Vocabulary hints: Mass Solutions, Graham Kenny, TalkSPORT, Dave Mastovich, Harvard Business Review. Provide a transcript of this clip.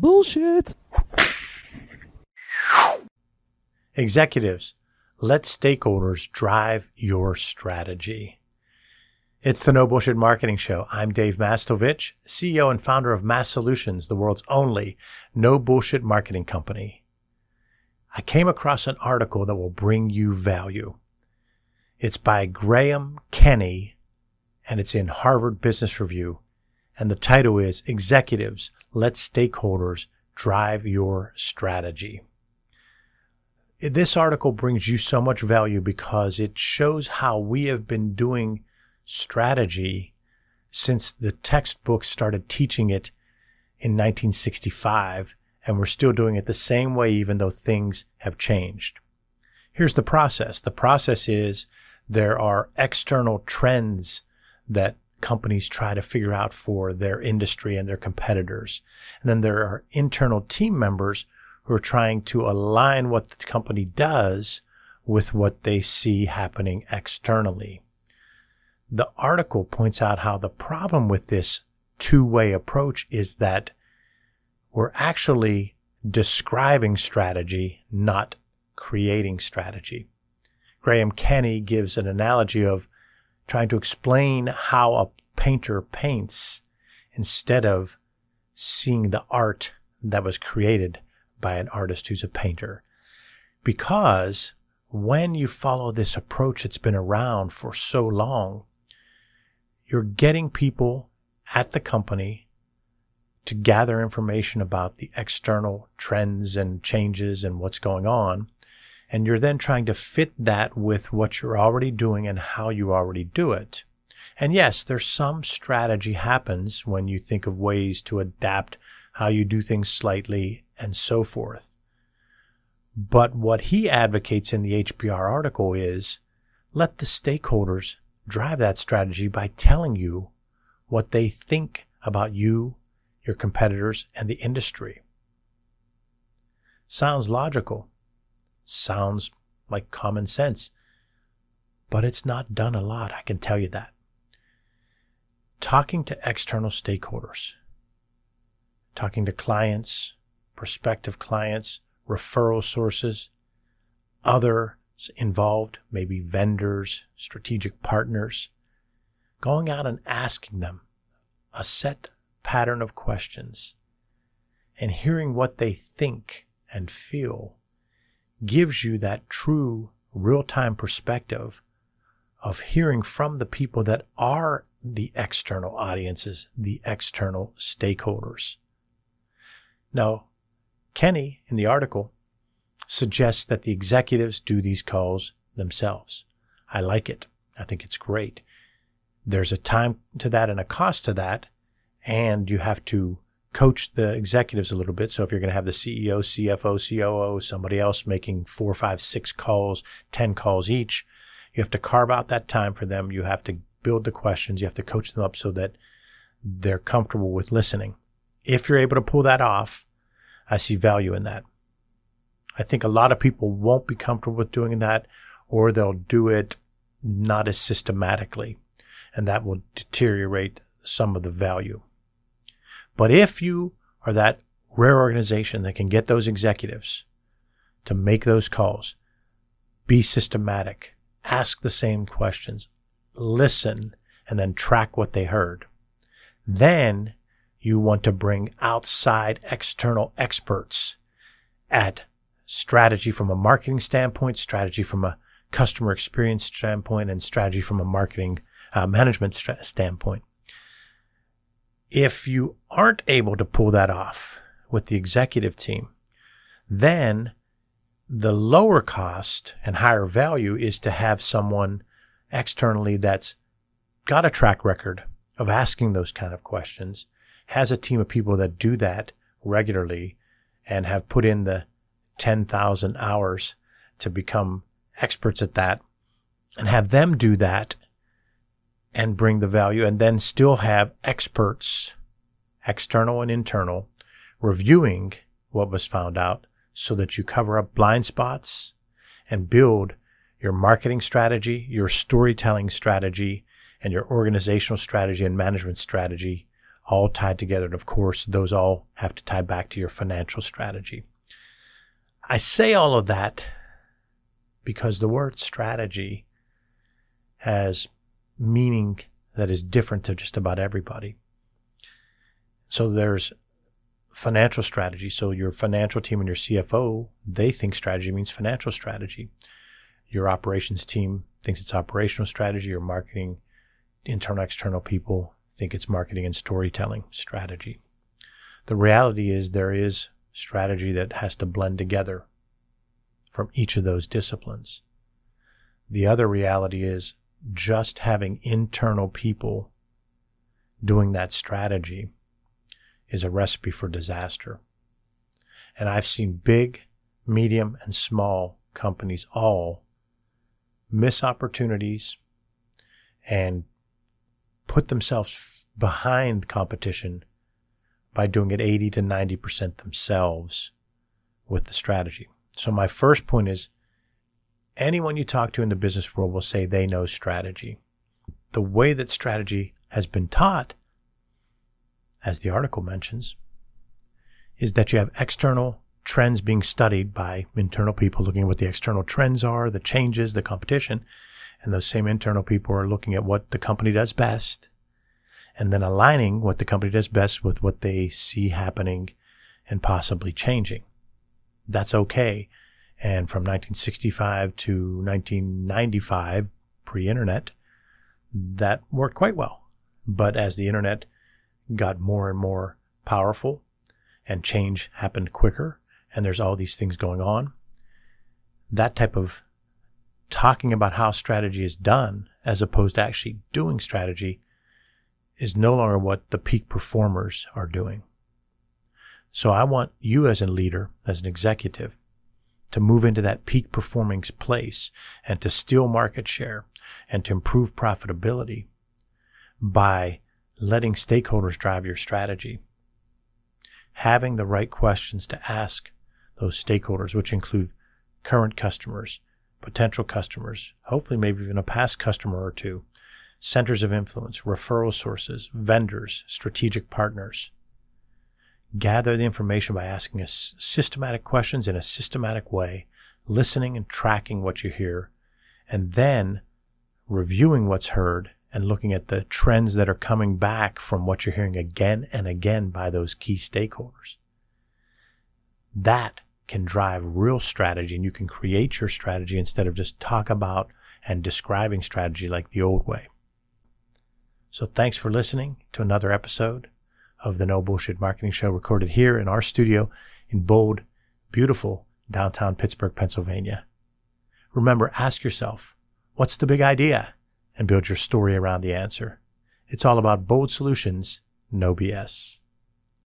Bullshit. Executives, let stakeholders drive your strategy. It's the No Bullshit Marketing Show. I'm Dave Mastovich, CEO and founder of Mass Solutions, the world's only no bullshit marketing company. I came across an article that will bring you value. It's by Graham Kenny, and it's in Harvard Business Review. And the title is Executives, Let Stakeholders Drive Your Strategy. This article brings you so much value because it shows how we have been doing strategy since the textbook started teaching it in 1965, and we're still doing it the same way even though things have changed. Here's the process. The process is there are external trends that companies try to figure out for their industry and their competitors. And then there are internal team members who are trying to align what the company does with what they see happening externally. The article points out how the problem with this two-way approach is that we're actually describing strategy, not creating strategy. Graham Kenny gives an analogy of trying to explain how a painter paints instead of seeing the art that was created by an artist who's a painter. Because when you follow this approach that's been around for so long, you're getting people at the company to gather information about the external trends and changes and what's going on. And you're then trying to fit that with what you're already doing and how you already do it. And yes, there's some strategy happens when you think of ways to adapt how you do things slightly and so forth. But what he advocates in the HBR article is let the stakeholders drive that strategy by telling you what they think about you, your competitors, and the industry. Sounds logical. Sounds like common sense, but it's not done a lot, I can tell you that. Talking to external stakeholders, talking to clients, prospective clients, referral sources, others involved, maybe vendors, strategic partners, going out and asking them a set pattern of questions and hearing what they think and feel gives you that true real-time perspective of hearing from the people that are the external audiences, the external stakeholders. Now, Kenny, in the article, suggests that the executives do these calls themselves. I like it. I think it's great. There's a time to that and a cost to that, and you have to coach the executives a little bit. So if you're going to have the CEO, CFO, COO, somebody else making 4, 5, 6 calls, 10 calls each, you have to carve out that time for them. You have to build the questions. You have to coach them up so that they're comfortable with listening. If you're able to pull that off, I see value in that. I think a lot of people won't be comfortable with doing that, or they'll do it not as systematically, and that will deteriorate some of the value. But if you are that rare organization that can get those executives to make those calls, be systematic, ask the same questions, listen, and then track what they heard. Then you want to bring outside external experts at strategy from a marketing standpoint, strategy from a customer experience standpoint, and strategy from a marketing management standpoint. If you aren't able to pull that off with the executive team, then the lower cost and higher value is to have someone externally that's got a track record of asking those kind of questions, has a team of people that do that regularly and have put in the 10,000 hours to become experts at that, and have them do that and bring the value, and then still have experts, external and internal, reviewing what was found out so that you cover up blind spots and build your marketing strategy, your storytelling strategy, and your organizational strategy and management strategy all tied together. And of course, those all have to tie back to your financial strategy. I say all of that because the word strategy has meaning that is different to just about everybody. So there's financial strategy. So your financial team and your CFO, they think strategy means financial strategy. Your operations team thinks it's operational strategy. Your marketing, internal, external people think it's marketing and storytelling strategy. The reality is there is strategy that has to blend together from each of those disciplines. The other reality is just having internal people doing that strategy is a recipe for disaster. And I've seen big, medium, and small companies all miss opportunities and put themselves behind competition by doing it 80 to 90% themselves with the strategy. So my first point is, anyone you talk to in the business world will say they know strategy. The way that strategy has been taught, as the article mentions, is that you have external trends being studied by internal people looking at what the external trends are, the changes, the competition, and those same internal people are looking at what the company does best and then aligning what the company does best with what they see happening and possibly changing. That's okay. And from 1965 to 1995, pre-internet, that worked quite well. But as the internet got more and more powerful and change happened quicker and there's all these things going on, that type of talking about how strategy is done as opposed to actually doing strategy is no longer what the peak performers are doing. So I want you as a leader, as an executive, to move into that peak performing place and to steal market share and to improve profitability by letting stakeholders drive your strategy, having the right questions to ask those stakeholders, which include current customers, potential customers, hopefully maybe even a past customer or two, centers of influence, referral sources, vendors, strategic partners. Gather the information by asking systematic questions in a systematic way, listening and tracking what you hear, and then reviewing what's heard and looking at the trends that are coming back from what you're hearing again and again by those key stakeholders. That can drive real strategy, and you can create your strategy instead of just talk about and describing strategy like the old way. So thanks for listening to another episode of the No Bullshit Marketing Show, recorded here in our studio in bold, beautiful downtown Pittsburgh, Pennsylvania. Remember, ask yourself, what's the big idea? And build your story around the answer. It's all about bold solutions, no BS.